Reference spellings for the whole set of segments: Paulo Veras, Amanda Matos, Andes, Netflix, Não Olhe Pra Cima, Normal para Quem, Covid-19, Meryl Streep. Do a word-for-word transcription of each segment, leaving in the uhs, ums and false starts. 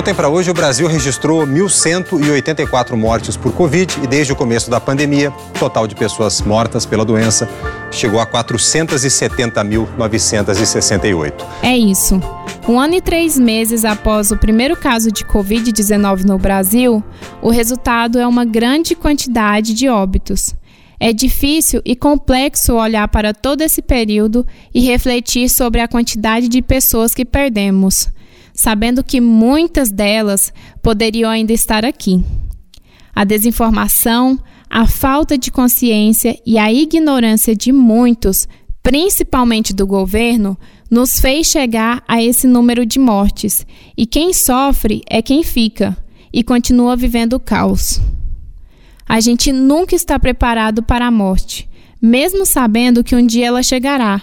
ontem para hoje, o Brasil registrou mil cento e oitenta e quatro mortes por Covid e desde o começo da pandemia, o total de pessoas mortas pela doença chegou a quatrocentos e setenta mil, novecentos e sessenta e oito. É isso. Um ano e três meses após o primeiro caso de Covid dezenove no Brasil, o resultado é uma grande quantidade de óbitos. É difícil e complexo olhar para todo esse período e refletir sobre a quantidade de pessoas que perdemos, sabendo que muitas delas poderiam ainda estar aqui. A desinformação, a falta de consciência e a ignorância de muitos, principalmente do governo, nos fez chegar a esse número de mortes. E quem sofre é quem fica e continua vivendo o caos. A gente nunca está preparado para a morte, mesmo sabendo que um dia ela chegará.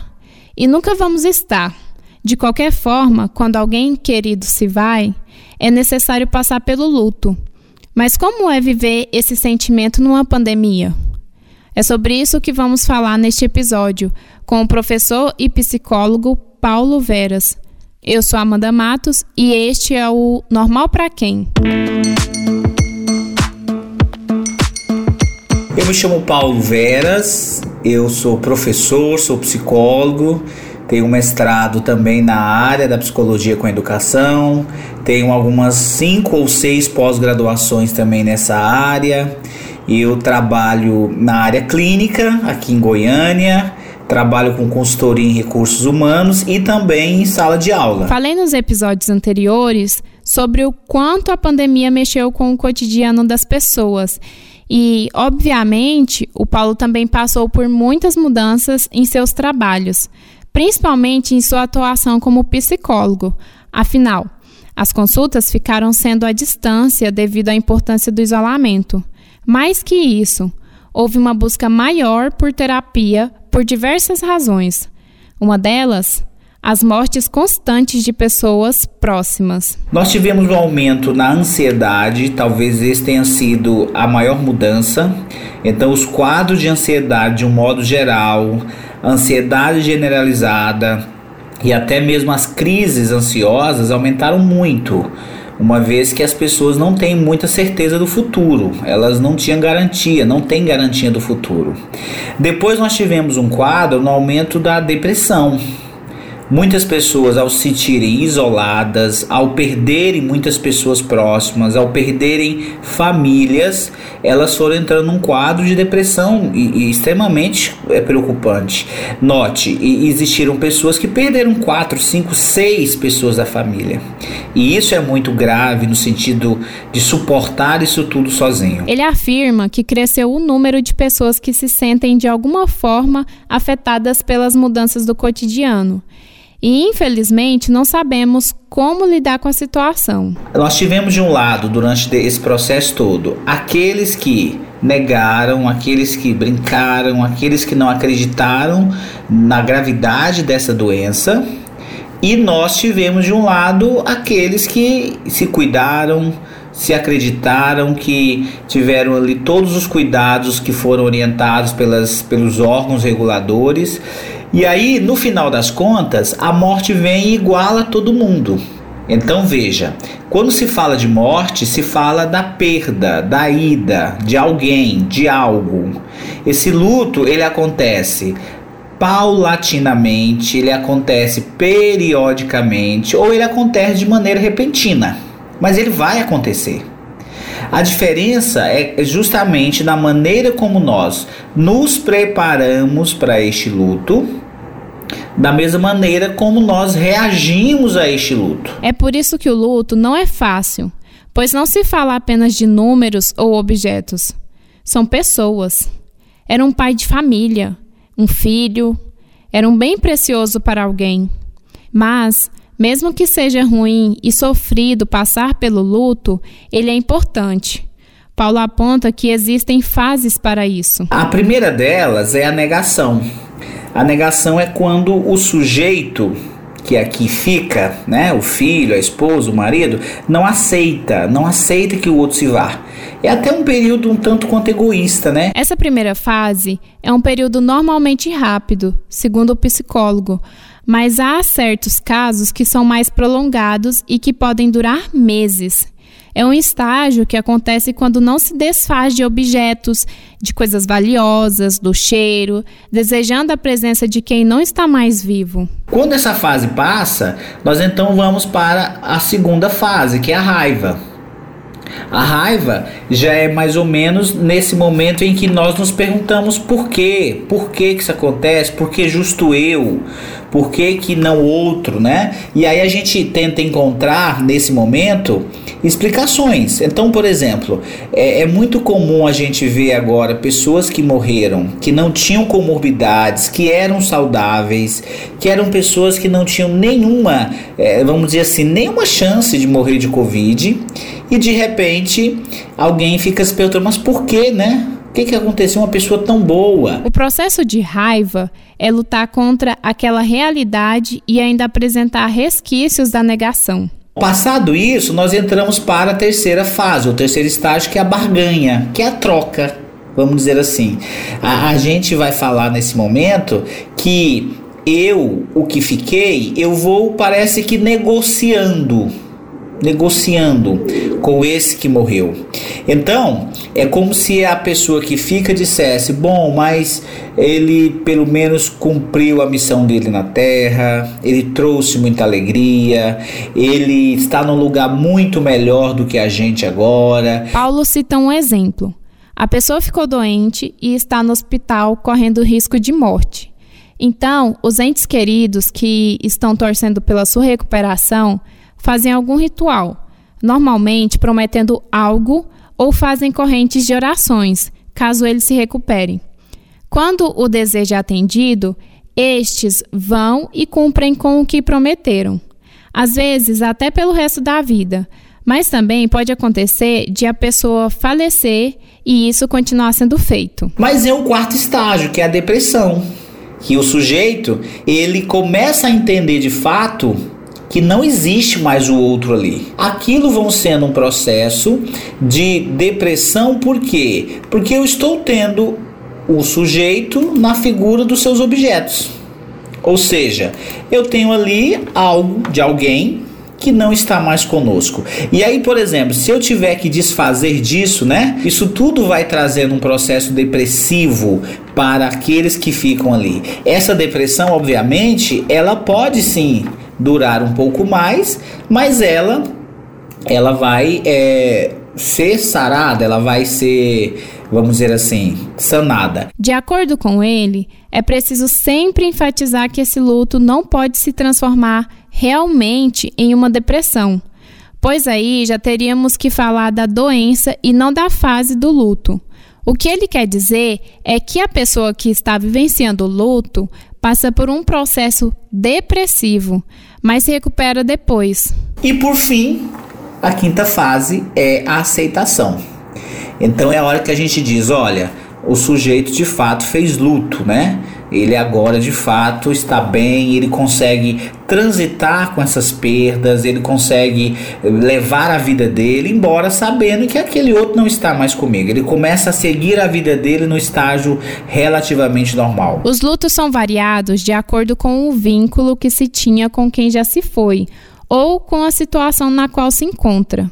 E nunca vamos estar. De qualquer forma, quando alguém querido se vai, é necessário passar pelo luto. Mas como é viver esse sentimento numa pandemia? É sobre isso que vamos falar neste episódio, com o professor e psicólogo Paulo Veras. Eu sou Amanda Matos e este é o Normal para Quem? Eu me chamo Paulo Veras, eu sou professor, sou psicólogo, tenho um mestrado também na área da psicologia com educação, tenho algumas cinco ou seis pós-graduações também nessa área. Eu trabalho na área clínica aqui em Goiânia, trabalho com consultoria em recursos humanos e também em sala de aula. Falei nos episódios anteriores sobre o quanto a pandemia mexeu com o cotidiano das pessoas. E, obviamente, o Paulo também passou por muitas mudanças em seus trabalhos, principalmente em sua atuação como psicólogo. Afinal, as consultas ficaram sendo à distância devido à importância do isolamento. Mais que isso, houve uma busca maior por terapia por diversas razões. Uma delas, as mortes constantes de pessoas próximas. Nós tivemos um aumento na ansiedade, talvez esse tenha sido a maior mudança. Então, os quadros de ansiedade de um modo geral, ansiedade generalizada e até mesmo as crises ansiosas aumentaram muito, uma vez que as pessoas não têm muita certeza do futuro, elas não tinham garantia, não têm garantia do futuro. Depois nós tivemos um quadro no aumento da depressão. Muitas pessoas, ao se sentirem isoladas, ao perderem muitas pessoas próximas, ao perderem famílias, elas foram entrando num quadro de depressão e, e extremamente é, preocupante. Note, e existiram pessoas que perderam quatro, cinco, seis pessoas da família. E isso é muito grave no sentido de suportar isso tudo sozinho. Ele afirma que cresceu o número de pessoas que se sentem de alguma forma afetadas pelas mudanças do cotidiano. E, infelizmente, não sabemos como lidar com a situação. Nós tivemos, de um lado, durante esse processo todo, aqueles que negaram, aqueles que brincaram, aqueles que não acreditaram na gravidade dessa doença. E nós tivemos, de um lado, aqueles que se cuidaram, se acreditaram, que tiveram ali todos os cuidados que foram orientados pelas, pelos órgãos reguladores. E aí, no final das contas, a morte vem e iguala todo mundo. Então veja, quando se fala de morte, se fala da perda, da ida, de alguém, de algo. Esse luto, ele acontece paulatinamente, ele acontece periodicamente, ou ele acontece de maneira repentina. Mas ele vai acontecer. A diferença é justamente na maneira como nós nos preparamos para este luto, da mesma maneira como nós reagimos a este luto. É por isso que o luto não é fácil, pois não se fala apenas de números ou objetos. São pessoas. Era um pai de família, um filho, era um bem precioso para alguém. Mas, mesmo que seja ruim e sofrido passar pelo luto, ele é importante. Paulo aponta que existem fases para isso. A primeira delas é a negação. A negação é quando o sujeito que aqui fica, né, o filho, a esposa, o marido, não aceita, não aceita que o outro se vá. É até um período um tanto quanto egoísta, né? Essa primeira fase é um período normalmente rápido, segundo o psicólogo, mas há certos casos que são mais prolongados e que podem durar meses. É um estágio que acontece quando não se desfaz de objetos, de coisas valiosas, do cheiro, desejando a presença de quem não está mais vivo. Quando essa fase passa, nós então vamos para a segunda fase, que é a raiva. A raiva já é mais ou menos nesse momento em que nós nos perguntamos por quê, por que que isso acontece, por que justo eu, por que que não outro, né? E aí a gente tenta encontrar nesse momento explicações. Então, por exemplo, é, é muito comum a gente ver agora pessoas que morreram, que não tinham comorbidades, que eram saudáveis, que eram pessoas que não tinham nenhuma, é, vamos dizer assim, nenhuma chance de morrer de Covid, e de repente alguém fica se perguntando, mas por que, né? O que que aconteceu uma pessoa tão boa? O processo de raiva é lutar contra aquela realidade e ainda apresentar resquícios da negação. Passado isso, nós entramos para a terceira fase, o terceiro estágio, que é a barganha, que é a troca, vamos dizer assim. A, a gente vai falar nesse momento que eu, o que fiquei, eu vou, parece que negociando, negociando com esse que morreu. Então, é como se a pessoa que fica dissesse, bom, mas ele pelo menos cumpriu a missão dele na Terra, ele trouxe muita alegria, ele está num lugar muito melhor do que a gente agora. Paulo cita um exemplo. A pessoa ficou doente e está no hospital correndo risco de morte. Então, os entes queridos que estão torcendo pela sua recuperação fazem algum ritual, normalmente prometendo algo, ou fazem correntes de orações, caso eles se recuperem. Quando o desejo é atendido, estes vão e cumprem com o que prometeram, às vezes até pelo resto da vida, mas também pode acontecer de a pessoa falecer e isso continuar sendo feito. Mas é o quarto estágio, que é a depressão, que o sujeito, ele começa a entender de fato que não existe mais o outro ali. Aquilo vão sendo um processo de depressão, por quê? Porque eu estou tendo o sujeito na figura dos seus objetos. Ou seja, eu tenho ali algo de alguém que não está mais conosco. E aí, por exemplo, se eu tiver que desfazer disso, né? Isso tudo vai trazendo um processo depressivo para aqueles que ficam ali. Essa depressão, obviamente, ela pode sim durar um pouco mais, mas ela, ela vai é, ser sarada, ela vai ser, vamos dizer assim, sanada. De acordo com ele, é preciso sempre enfatizar que esse luto não pode se transformar realmente em uma depressão, pois aí já teríamos que falar da doença e não da fase do luto. O que ele quer dizer é que a pessoa que está vivenciando o luto passa por um processo depressivo, mas se recupera depois. E por fim, a quinta fase é a aceitação. Então é a hora que a gente diz, olha, o sujeito de fato fez luto, né? Ele agora de fato está bem, ele consegue transitar com essas perdas, ele consegue levar a vida dele embora sabendo que aquele outro não está mais comigo. Ele começa a seguir a vida dele no estágio relativamente normal. Os lutos são variados de acordo com o vínculo que se tinha com quem já se foi ou com a situação na qual se encontra.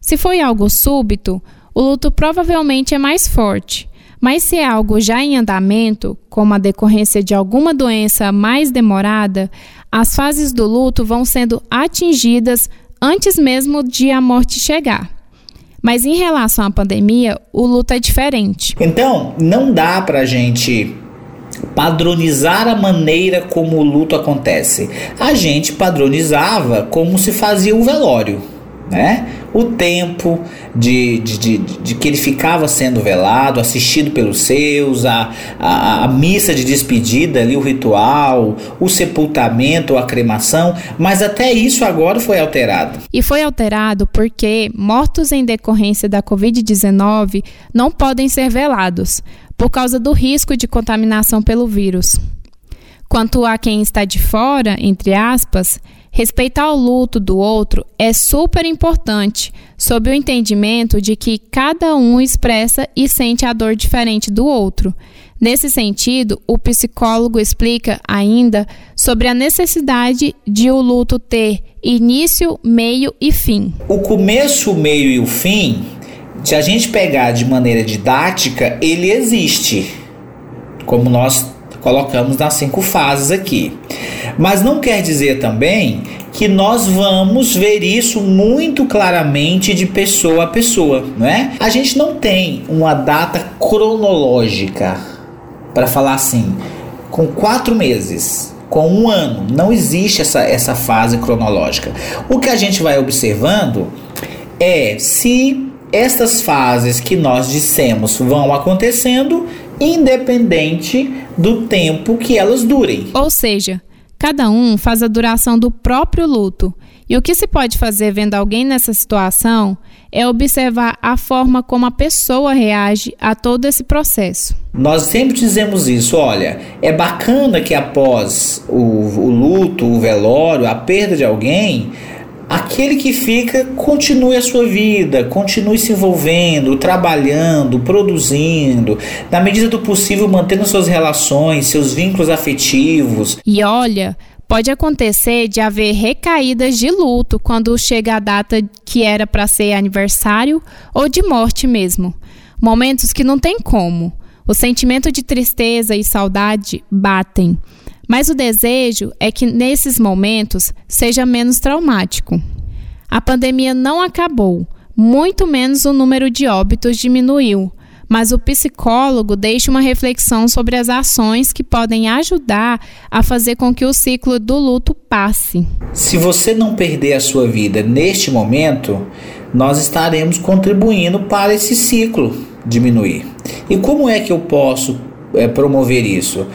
Se foi algo súbito, o luto provavelmente é mais forte. Mas se é algo já em andamento, como a decorrência de alguma doença mais demorada, as fases do luto vão sendo atingidas antes mesmo de a morte chegar. Mas em relação à pandemia, o luto é diferente. Então, não dá para a gente padronizar a maneira como o luto acontece. A gente padronizava como se fazia o velório, né? O tempo de, de, de, de que ele ficava sendo velado, assistido pelos seus, a, a, a missa de despedida, ali, o ritual, o sepultamento, a cremação, mas até isso agora foi alterado. E foi alterado porque mortos em decorrência da covid dezenove não podem ser velados, por causa do risco de contaminação pelo vírus. Quanto a quem está de fora, entre aspas, respeitar o luto do outro é super importante, sob o entendimento de que cada um expressa e sente a dor diferente do outro. Nesse sentido, o psicólogo explica ainda sobre a necessidade de o luto ter início, meio e fim. O começo, o meio e o fim, se a gente pegar de maneira didática, ele existe, como nós colocamos nas cinco fases aqui. Mas não quer dizer também que nós vamos ver isso muito claramente de pessoa a pessoa, né? A gente não tem uma data cronológica para falar assim, com quatro meses, com um ano. Não existe essa, essa fase cronológica. O que a gente vai observando é se estas fases que nós dissemos vão acontecendo independente do tempo que elas durem. Ou seja, cada um faz a duração do próprio luto. E o que se pode fazer vendo alguém nessa situação é observar a forma como a pessoa reage a todo esse processo. Nós sempre dizemos isso, olha, é bacana que após o, o luto, o velório, a perda de alguém, aquele que fica continue a sua vida, continue se envolvendo, trabalhando, produzindo, na medida do possível mantendo suas relações, seus vínculos afetivos. E olha, pode acontecer de haver recaídas de luto quando chega a data que era para ser aniversário ou de morte mesmo. Momentos que não tem como. O sentimento de tristeza e saudade batem. Mas o desejo é que, nesses momentos, seja menos traumático. A pandemia não acabou, muito menos o número de óbitos diminuiu, mas o psicólogo deixa uma reflexão sobre as ações que podem ajudar a fazer com que o ciclo do luto passe. Se você não perder a sua vida neste momento, nós estaremos contribuindo para esse ciclo diminuir. E como é que eu posso é, promover isso?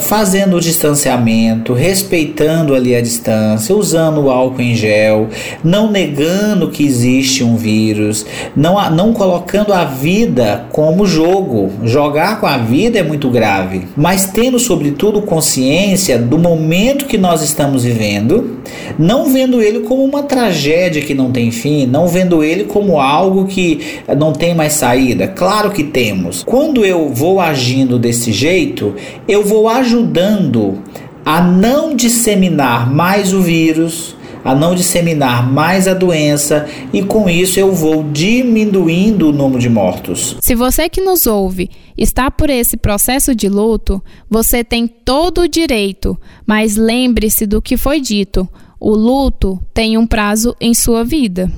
Fazendo o distanciamento, respeitando ali a distância, usando o álcool em gel, não negando que existe um vírus, não, não colocando a vida como jogo. Jogar com a vida é muito grave, mas tendo sobretudo consciência do momento que nós estamos vivendo, não vendo ele como uma tragédia que não tem fim, não vendo ele como algo que não tem mais saída. Claro que temos. Quando eu vou agindo desse jeito, eu vou ajudando a não disseminar mais o vírus, a não disseminar mais a doença, e com isso eu vou diminuindo o número de mortos. Se você que nos ouve está por esse processo de luto, você tem todo o direito, mas lembre-se do que foi dito: o luto tem um prazo em sua vida.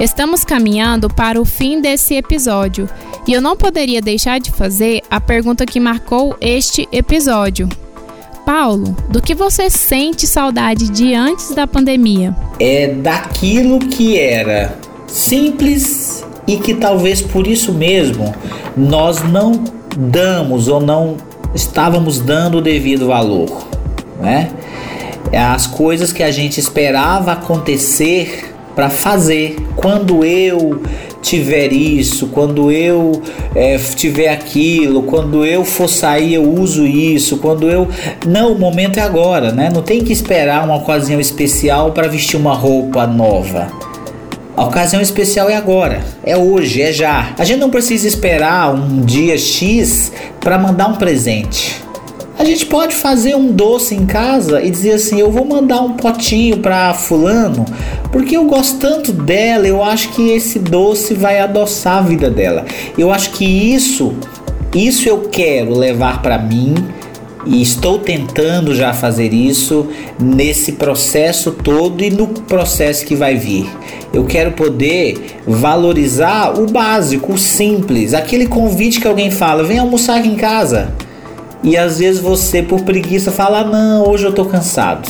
Estamos caminhando para o fim desse episódio e eu não poderia deixar de fazer a pergunta que marcou este episódio. Paulo, do que você sente saudade de antes da pandemia? É daquilo que era simples e que talvez por isso mesmo nós não damos ou não estávamos dando o devido valor, né? As coisas que a gente esperava acontecer para fazer, quando eu tiver isso, quando eu é, tiver aquilo, quando eu for sair eu uso isso, quando eu... Não, o momento é agora, né? Não tem que esperar uma ocasião especial para vestir uma roupa nova. A ocasião especial é agora, é hoje, é já. A gente não precisa esperar um dia X para mandar um presente. A gente pode fazer um doce em casa e dizer assim, eu vou mandar um potinho para fulano, porque eu gosto tanto dela, eu acho que esse doce vai adoçar a vida dela. Eu acho que isso, isso eu quero levar para mim e estou tentando já fazer isso nesse processo todo e no processo que vai vir. Eu quero poder valorizar o básico, o simples, aquele convite que alguém fala, vem almoçar aqui em casa. E às vezes você, por preguiça, fala, não, hoje eu tô cansado.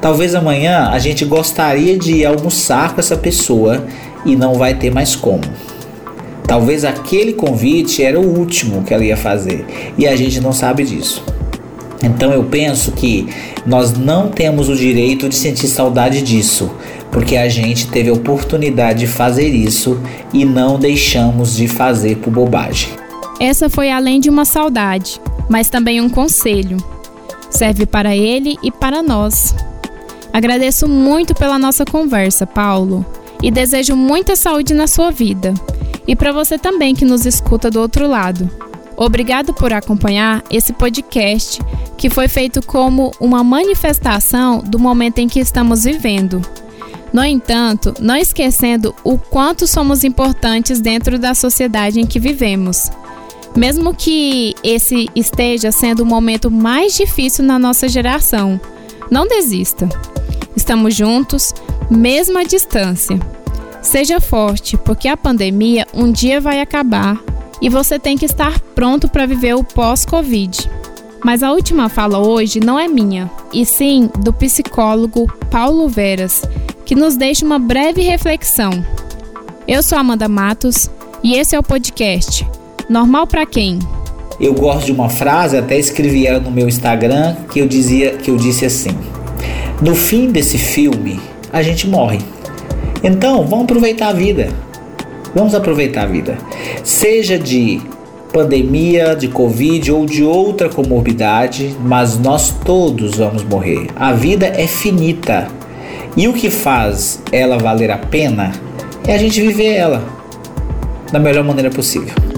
Talvez amanhã a gente gostaria de almoçar com essa pessoa e não vai ter mais como. Talvez aquele convite era o último que ela ia fazer e a gente não sabe disso. Então eu penso que nós não temos o direito de sentir saudade disso, porque a gente teve a oportunidade de fazer isso e não deixamos de fazer por bobagem. Essa foi além de uma saudade, mas também um conselho. Serve para ele e para nós. Agradeço muito pela nossa conversa, Paulo, e desejo muita saúde na sua vida. E para você também que nos escuta do outro lado. Obrigado por acompanhar esse podcast que foi feito como uma manifestação do momento em que estamos vivendo. No entanto, não esquecendo o quanto somos importantes dentro da sociedade em que vivemos. Mesmo que esse esteja sendo o momento mais difícil na nossa geração, não desista. Estamos juntos, mesmo à distância. Seja forte, porque a pandemia um dia vai acabar e você tem que estar pronto para viver o pós-Covid. Mas a última fala hoje não é minha, e sim do psicólogo Paulo Veras, que nos deixa uma breve reflexão. Eu sou Amanda Matos e esse é o podcast Normal para Quem? Eu gosto de uma frase, até escrevi ela no meu Instagram, que eu, dizia, que eu disse assim: no fim desse filme, a gente morre. Então, vamos aproveitar a vida. Vamos aproveitar a vida. Seja de pandemia, de Covid ou de outra comorbidade, mas nós todos vamos morrer. A vida é finita. E o que faz ela valer a pena é a gente viver ela da melhor maneira possível.